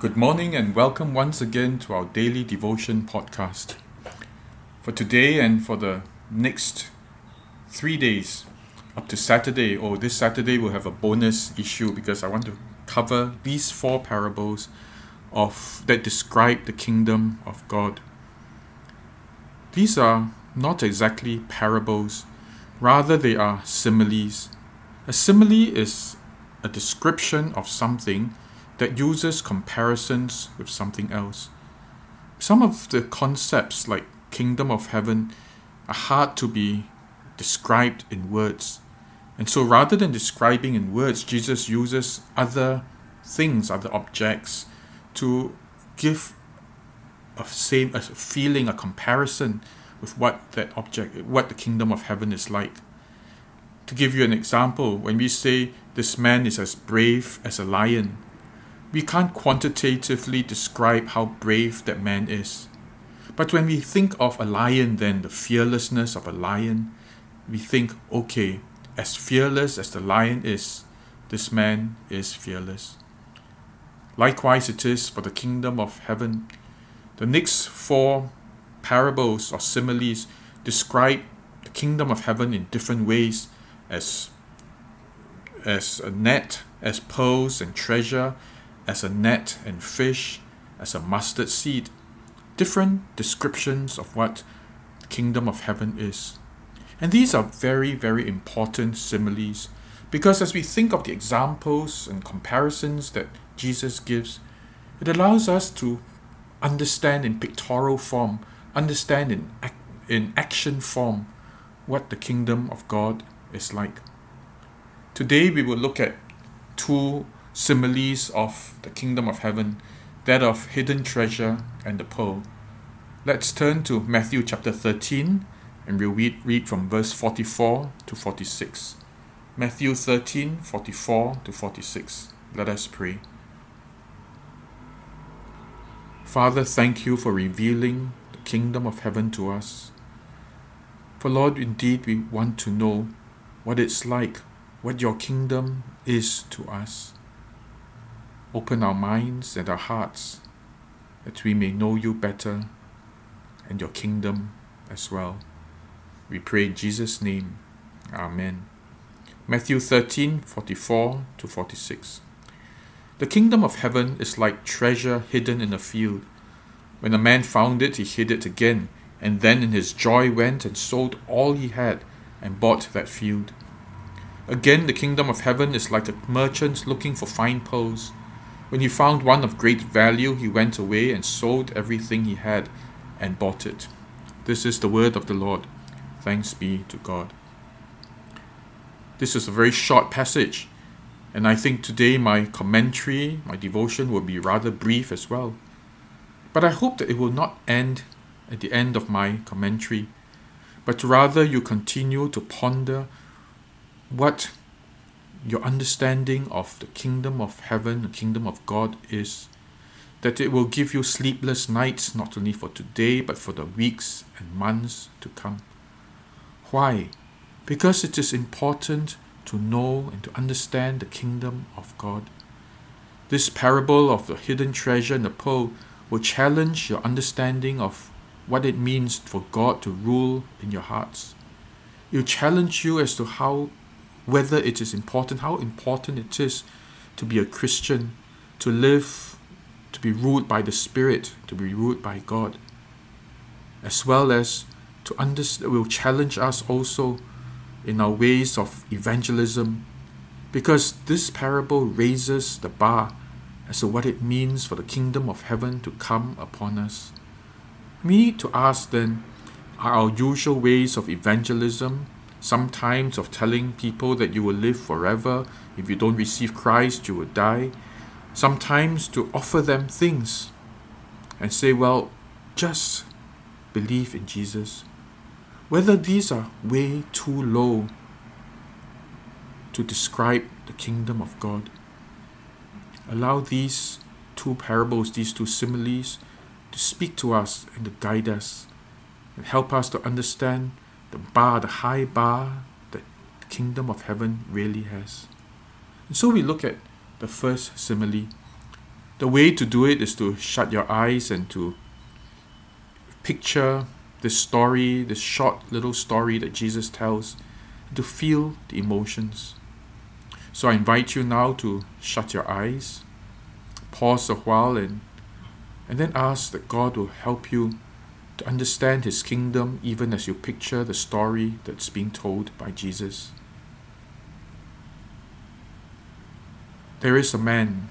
Good morning and welcome once again to our daily devotion podcast. For today and for the next 3 days up to Saturday, this Saturday we'll have a bonus issue because I want to cover these 4 parables that describe the kingdom of God. These are not exactly parables, rather they are similes. A simile is a description of something that uses comparisons with something else. Some of the concepts like kingdom of heaven are hard to be described in words. And so rather than describing in words, Jesus uses other things, other objects to give a feeling, a comparison with what the kingdom of heaven is like. To give you an example, when we say this man is as brave as a lion, we can't quantitatively describe how brave that man is. But when we think of a lion, then the fearlessness of a lion, we think, okay, as fearless as the lion is, this man is fearless. Likewise it is for the kingdom of heaven. The next 4 parables or similes describe the kingdom of heaven in different ways as a net, as pearls and treasure, as a net and fish, as a mustard seed. Different descriptions of what the kingdom of heaven is. And these are very, very important similes, because as we think of the examples and comparisons that Jesus gives, it allows us to understand in pictorial form, understand in action form, what the kingdom of God is like. Today we will look at 2 similes of the kingdom of heaven, that of hidden treasure and the pearl. Let's turn to Matthew chapter 13 and we'll read from verse 44 to 46. Matthew 13, 44 to 46. Let us pray. Father, thank you for revealing the kingdom of heaven to us. For Lord, indeed we want to know what it's like, what your kingdom is to us. Open our minds and our hearts that we may know you better and your kingdom as well. We pray in Jesus' name. Amen. Matthew 13, 44 to 46. The kingdom of heaven is like treasure hidden in a field. When a man found it, he hid it again, and then in his joy went and sold all he had and bought that field. Again, the kingdom of heaven is like a merchant looking for fine pearls. When he found one of great value, he went away and sold everything he had and bought it. This is the word of the Lord. Thanks be to God. This is a very short passage, and I think today my commentary, my devotion will be rather brief as well. But I hope that it will not end at the end of my commentary, but rather you continue to ponder what your understanding of the kingdom of heaven, the kingdom of God is, that it will give you sleepless nights, not only for today, but for the weeks and months to come. Why? Because it is important to know and to understand the kingdom of God. This parable of the hidden treasure and the pearl will challenge your understanding of what it means for God to rule in your hearts. It will challenge you as to how important it is to be a Christian, to live, to be ruled by the Spirit, to be ruled by God. As well as will challenge us also in our ways of evangelism, because this parable raises the bar as to what it means for the kingdom of heaven to come upon us. We need to ask then, are our usual ways of evangelism, sometimes of telling people that you will live forever, if you don't receive Christ, you will die, sometimes to offer them things and say, well, just believe in Jesus, whether these are way too low to describe the kingdom of God. Allow these 2 parables, these 2 similes, to speak to us and to guide us and help us to understand the high bar that the kingdom of heaven really has. And so we look at the first simile, The way to do it is to shut your eyes and to picture this story, this short little story that Jesus tells, and to feel the emotions. So I invite you now to shut your eyes, pause a while, and then ask that God will help you to understand His kingdom even as you picture the story that's being told by Jesus. There is a man.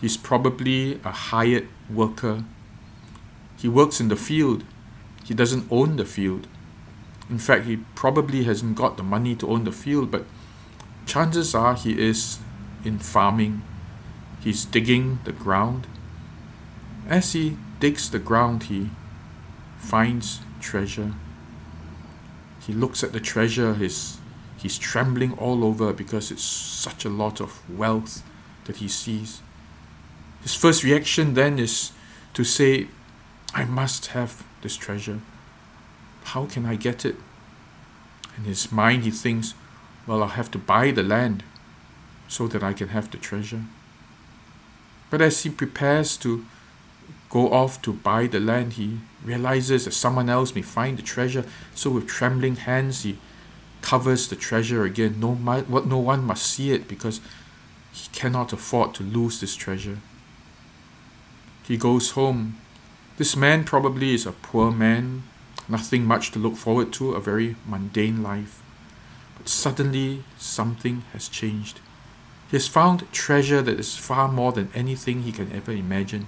He's probably a hired worker. He works in the field. He doesn't own the field. In fact, he probably hasn't got the money to own the field, but chances are he is in farming. He's digging the ground. As he digs the ground, he finds treasure. He looks at the treasure. He's trembling all over because it's such a lot of wealth that he sees. His first reaction then is to say, I must have this treasure. How can I get it? In his mind he thinks, well, I'll have to buy the land so that I can have the treasure. But as he prepares to go off to buy the land, he realizes that someone else may find the treasure. So with trembling hands he covers the treasure again. No one must see it because he cannot afford to lose this treasure. He goes home. This man probably is a poor man, nothing much to look forward to, a very mundane life. But suddenly something has changed. He has found treasure that is far more than anything he can ever imagine.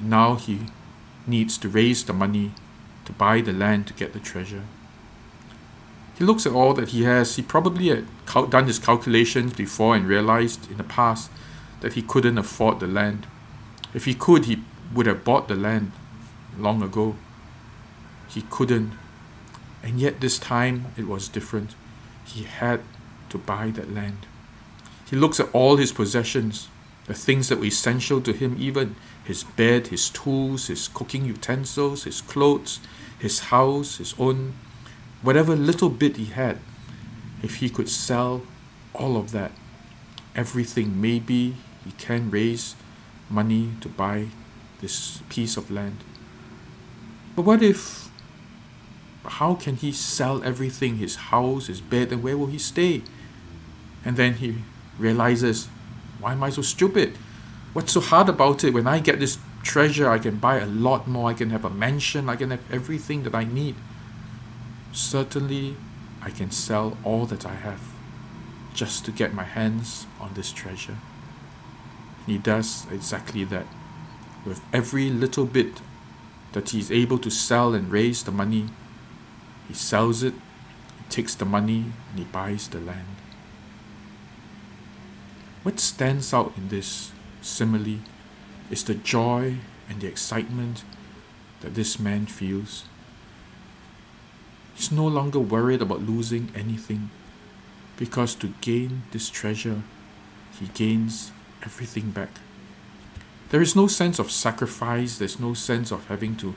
Now he needs to raise the money to buy the land to get the treasure. He looks at all that he has. He probably had done his calculations before and realized in the past that he couldn't afford the land. If he could, he would have bought the land long ago. He couldn't. And yet this time it was different. He had to buy that land. He looks at all his possessions, the things that were essential to him, even his bed, his tools, his cooking utensils, his clothes, his house, his own, whatever little bit he had. If he could sell all of that, everything, maybe he can raise money to buy this piece of land. But how can he sell everything, his house, his bed, and where will he stay? And then he realizes, why am I so stupid? What's so hard about it? When I get this treasure, I can buy a lot more. I can have a mansion. I can have everything that I need. Certainly, I can sell all that I have just to get my hands on this treasure. He does exactly that. With every little bit that he is able to sell and raise the money, he sells it, he takes the money, and he buys the land. What stands out in this simile is the joy and the excitement that this man feels. He's no longer worried about losing anything, because to gain this treasure, he gains everything back. There is no sense of sacrifice. There's no sense of having to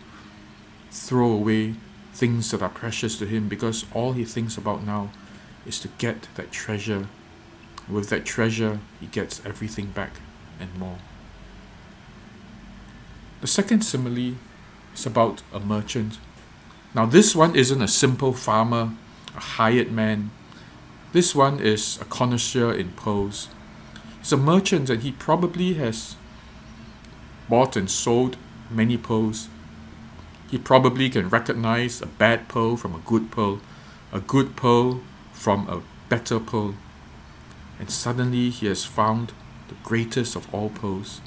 throw away things that are precious to him, because all he thinks about now is to get that treasure. With that treasure, he gets everything back and more. The second simile is about a merchant. Now this one isn't a simple farmer, a hired man. This one is a connoisseur in pearls. He's a merchant and he probably has bought and sold many pearls. He probably can recognize a bad pearl from a good pearl from a better pearl. And suddenly he has found the greatest of all pearls,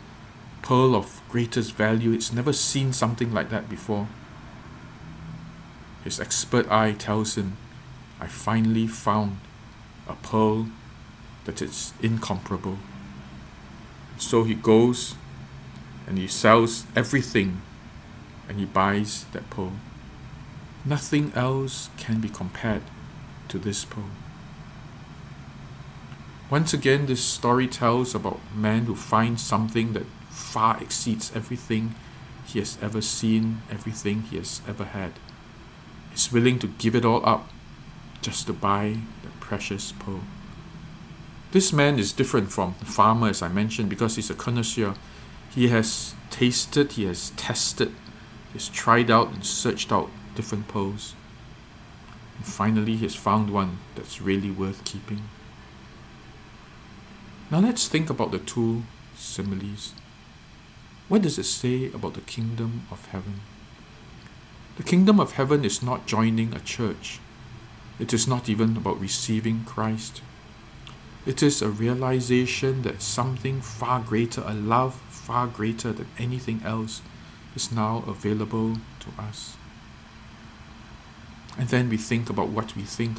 pearl of greatest value. It's never seen something like that before. His expert eye tells him, I finally found a pearl that is incomparable. So he goes and he sells everything and he buys that pearl. Nothing else can be compared to this pearl. Once again, this story tells about a man who finds something that far exceeds everything he has ever seen, everything he has ever had. He's willing to give it all up just to buy the precious pearl. This man is different from the farmer, as I mentioned, because he's a connoisseur. He has tasted, he has tested, he's tried out and searched out different pearls. And finally, he has found one that's really worth keeping. Now let's think about the two similes. What does it say about the kingdom of heaven? The kingdom of heaven is not joining a church. It is not even about receiving Christ. It is a realization that something far greater, a love far greater than anything else, is now available to us. And then we think about what we think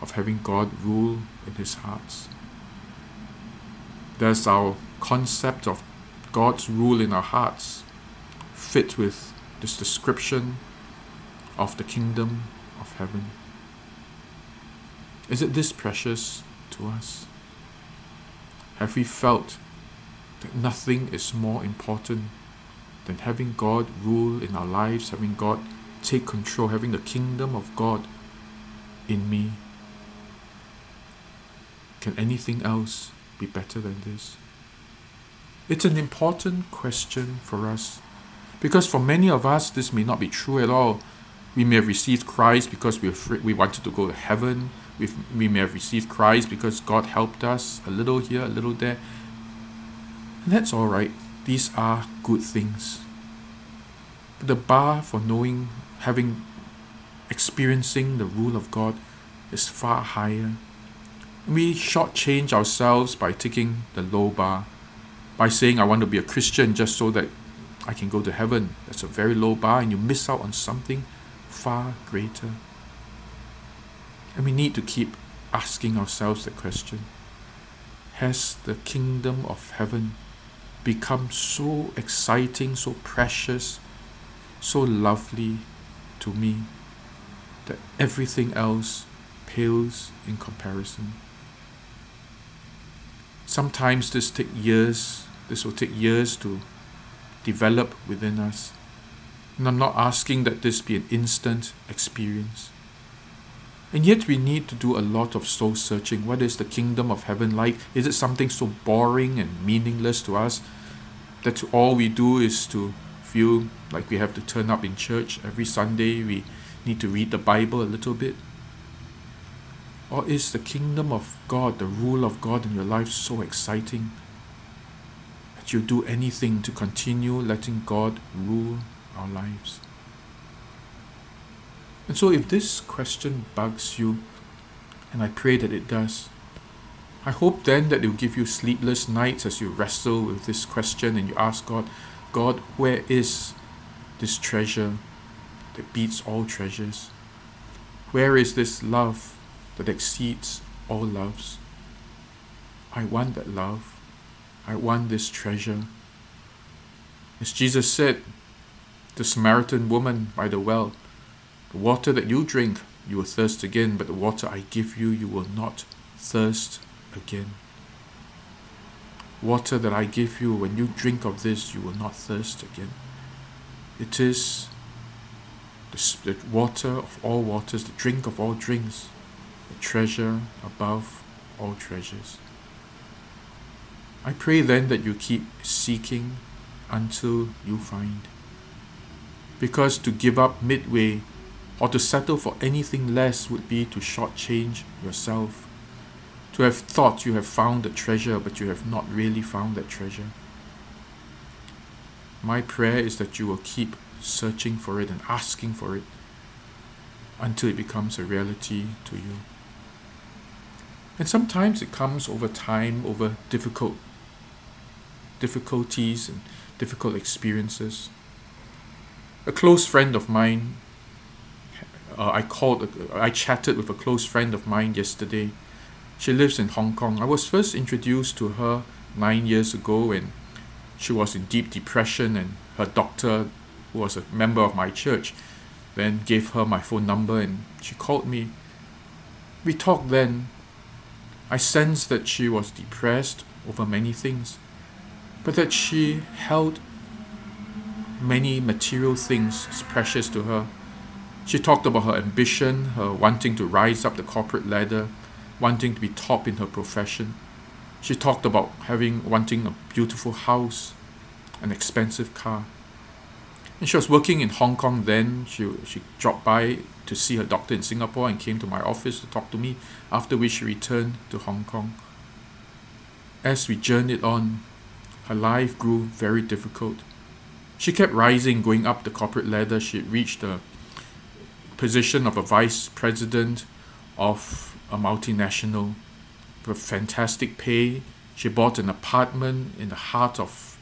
of having God rule in his hearts. Does our concept of God's rule in our hearts fit with this description of the kingdom of heaven? Is it this precious to us? Have we felt that nothing is more important than having God rule in our lives, having God take control, having the kingdom of God in me? Can anything else be better than this? It's an important question for us, because for many of us this may not be true at all. We may have received Christ because we wanted to go to heaven. We may have received Christ because God helped us a little here, a little there. And that's all right. These are good things. But the bar for knowing, experiencing the rule of God is far higher. We shortchange ourselves by taking the low bar, by saying I want to be a Christian just so that I can go to heaven. That's a very low bar, and you miss out on something far greater. And we need to keep asking ourselves the question: has the kingdom of heaven become so exciting, so precious, so lovely to me that everything else pales in comparison? Sometimes this will take years to develop within us. And I'm not asking that this be an instant experience. And yet we need to do a lot of soul searching. What is the kingdom of heaven like? Is it something so boring and meaningless to us that all we do is to feel like we have to turn up in church every Sunday, we need to read the Bible a little bit? Or is the kingdom of God, the rule of God in your life, so exciting that you do anything to continue letting God rule our lives? And so if this question bugs you, and I pray that it does, I hope then that it will give you sleepless nights as you wrestle with this question and you ask God, God, where is this treasure that beats all treasures? Where is this love that exceeds all loves? I want that love. I want this treasure. As Jesus said, the Samaritan woman by the well, the water that you drink, you will thirst again, but the water I give you, you will not thirst again. Water that I give you, when you drink of this, you will not thirst again. It is the water of all waters, the drink of all drinks, the treasure above all treasures. I pray then that you keep seeking until you find. Because to give up midway or to settle for anything less would be to shortchange yourself. To have thought you have found the treasure, but you have not really found that treasure. My prayer is that you will keep searching for it and asking for it until it becomes a reality to you. And sometimes it comes over time, over difficulties and difficult experiences. A close friend of mine, I chatted with a close friend of mine yesterday. She lives in Hong Kong. I was first introduced to her 9 years ago when she was in deep depression, and her doctor, who was a member of my church, then gave her my phone number and she called me. We talked then. I sensed that she was depressed over many things, but that she held many material things as precious to her. She talked about her ambition, her wanting to rise up the corporate ladder, wanting to be top in her profession, She talked about wanting a beautiful house, an expensive car. And she was working in Hong Kong then. She dropped by to see her doctor in Singapore and came to my office to talk to me, after which she returned to Hong Kong. As we journeyed on, her life grew very difficult. She kept rising, going up the corporate ladder. She reached the position of a vice president of a multinational with fantastic pay. She bought an apartment in the heart of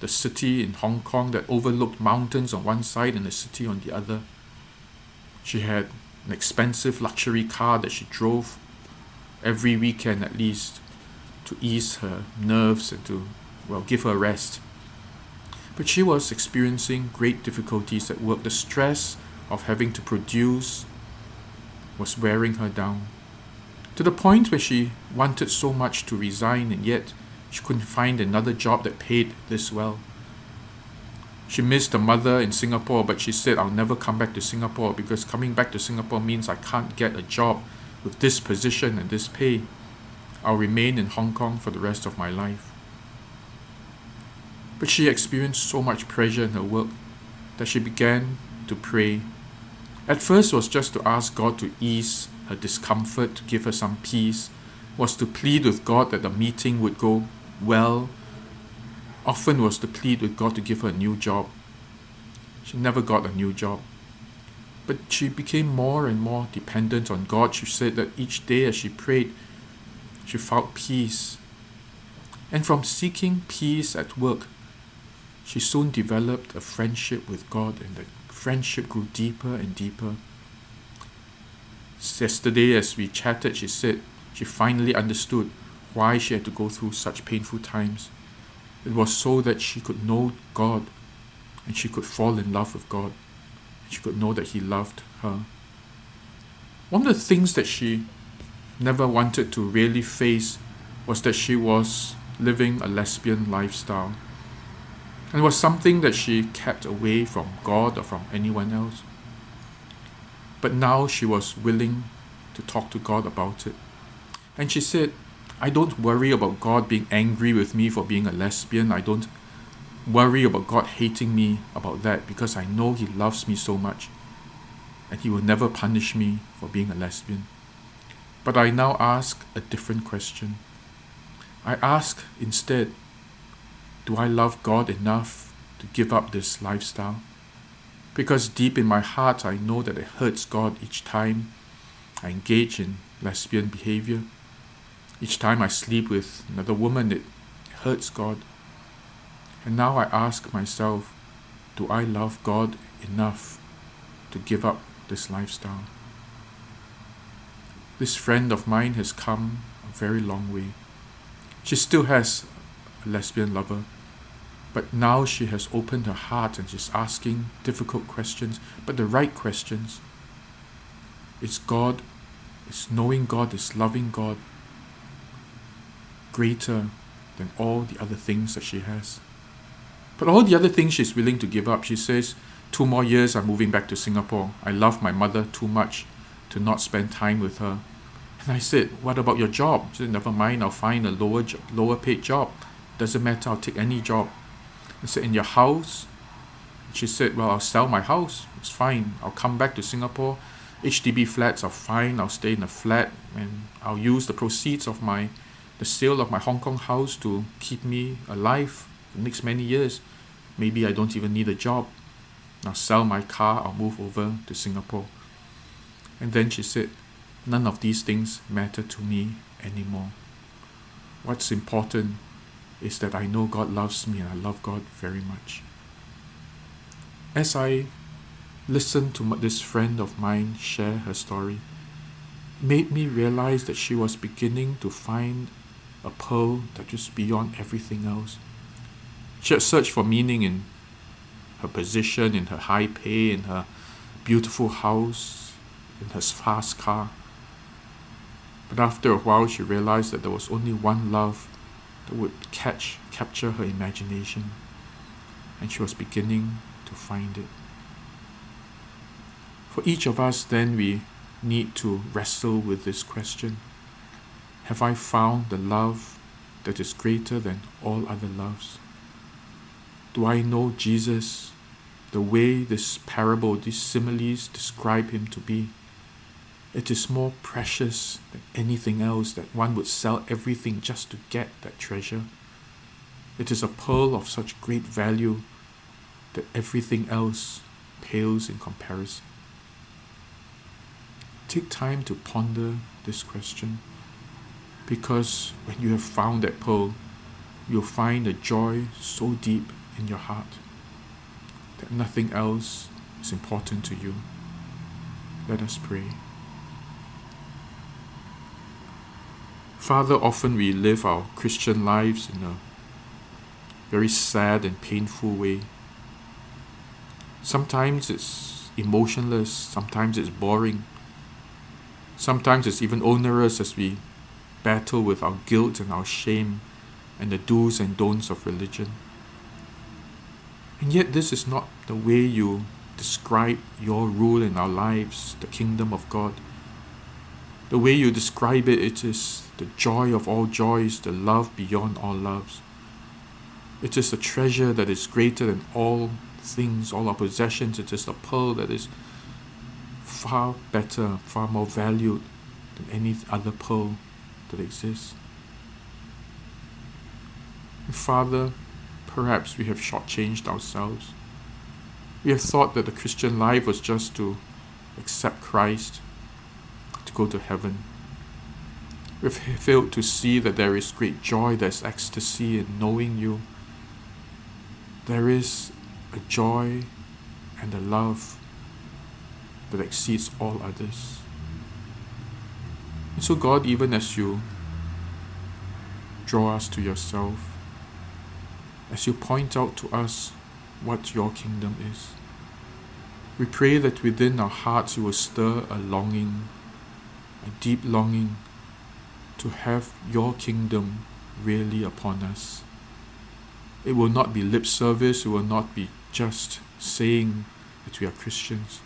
the city in Hong Kong that overlooked mountains on one side and the city on the other. She had an expensive luxury car that she drove every weekend at least to ease her nerves and to, give her rest. But she was experiencing great difficulties at work. The stress of having to produce was wearing her down, to the point where she wanted so much to resign, and yet she couldn't find another job that paid this well. She missed her mother in Singapore, but she said, "I'll never come back to Singapore, because coming back to Singapore means I can't get a job with this position and this pay. I'll remain in Hong Kong for the rest of my life." But she experienced so much pressure in her work that she began to pray. At first was just to ask God to ease her discomfort, to give her some peace, was to plead with God that the meeting would go well, often was to plead with God to give her a new job. She never got a new job. But she became more and more dependent on God. She said that each day as she prayed, she felt peace. And from seeking peace at work, she soon developed a friendship with God, and the friendship grew deeper and deeper. Yesterday, as we chatted, she said she finally understood why she had to go through such painful times. It was so that she could know God, and she could fall in love with God, and she could know that He loved her. One of the things that she never wanted to really face was that she was living a lesbian lifestyle. And it was something that she kept away from God or from anyone else. But now she was willing to talk to God about it. And she said, "I don't worry about God being angry with me for being a lesbian. I don't worry about God hating me about that, because I know He loves me so much and He will never punish me for being a lesbian. But I now ask a different question. I ask instead, do I love God enough to give up this lifestyle? Because deep in my heart, I know that it hurts God each time I engage in lesbian behavior. Each time I sleep with another woman, it hurts God. And now I ask myself, do I love God enough to give up this lifestyle?" This friend of mine has come a very long way. She still has a lesbian lover, but now she has opened her heart and she's asking difficult questions, but the right questions. Is God, is knowing God, is loving God greater than all the other things that she has? But all the other things she's willing to give up. She says, "2 more years, I'm moving back to Singapore. I love my mother too much to not spend time with her." And I said, "What about your job?" She said, "Never mind, I'll find a lower paid job. Doesn't matter, I'll take any job." I said, "In your house?" She said, "Well, I'll sell my house. It's fine. I'll come back to Singapore. HDB flats are fine. I'll stay in a flat, and I'll use the proceeds of the sale of my Hong Kong house to keep me alive for the next many years. Maybe I don't even need a job. I'll sell my car. I'll move over to Singapore." And then she said, "None of these things matter to me anymore. What's important is that I know God loves me, and I love God very much." As I listened to this friend of mine share her story, it made me realize that she was beginning to find a pearl that was beyond everything else. She had searched for meaning in her position, in her high pay, in her beautiful house, in her fast car. But after a while, she realized that there was only one love that would capture her imagination, and she was beginning to find it. For each of us then, we need to wrestle with this question. Have I found the love that is greater than all other loves? Do I know Jesus the way this parable, these similes describe him to be? It is more precious than anything else that one would sell everything just to get that treasure. It is a pearl of such great value that everything else pales in comparison. Take time to ponder this question, because when you have found that pearl, you'll find a joy so deep in your heart that nothing else is important to you. Let us pray. Father, often we live our Christian lives in a very sad and painful way. Sometimes it's emotionless, sometimes it's boring, sometimes it's even onerous as we battle with our guilt and our shame and the do's and don'ts of religion. And yet this is not the way you describe your rule in our lives, the kingdom of God. The way you describe it, it is the joy of all joys, the love beyond all loves. It is a treasure that is greater than all things, all our possessions. It is the pearl that is far better, far more valued than any other pearl that exists. And Father, perhaps we have shortchanged ourselves. We have thought that the Christian life was just to accept Christ, to go to heaven. We've failed to see that there is great joy, there's ecstasy in knowing you. There is a joy and a love that exceeds all others. And so God, even as you draw us to yourself, as you point out to us what your kingdom is, we pray that within our hearts you will stir a longing, a deep longing to have your kingdom really upon us. It will not be lip service, it will not be just saying that we are Christians,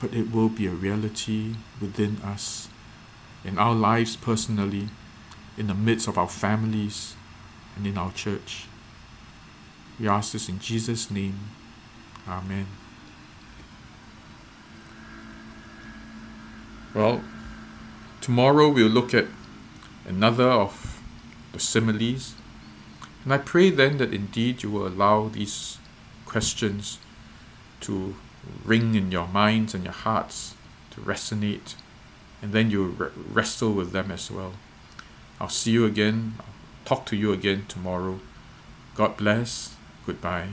but it will be a reality within us, in our lives personally, in the midst of our families, and in our church. We ask this in Jesus' name. Amen. Well, tomorrow we'll look at another of the similes, and I pray then that indeed you will allow these questions to ring in your minds and your hearts, to resonate, and then you'll wrestle with them as well. I'll see you again. Talk to you again tomorrow. God bless. Goodbye.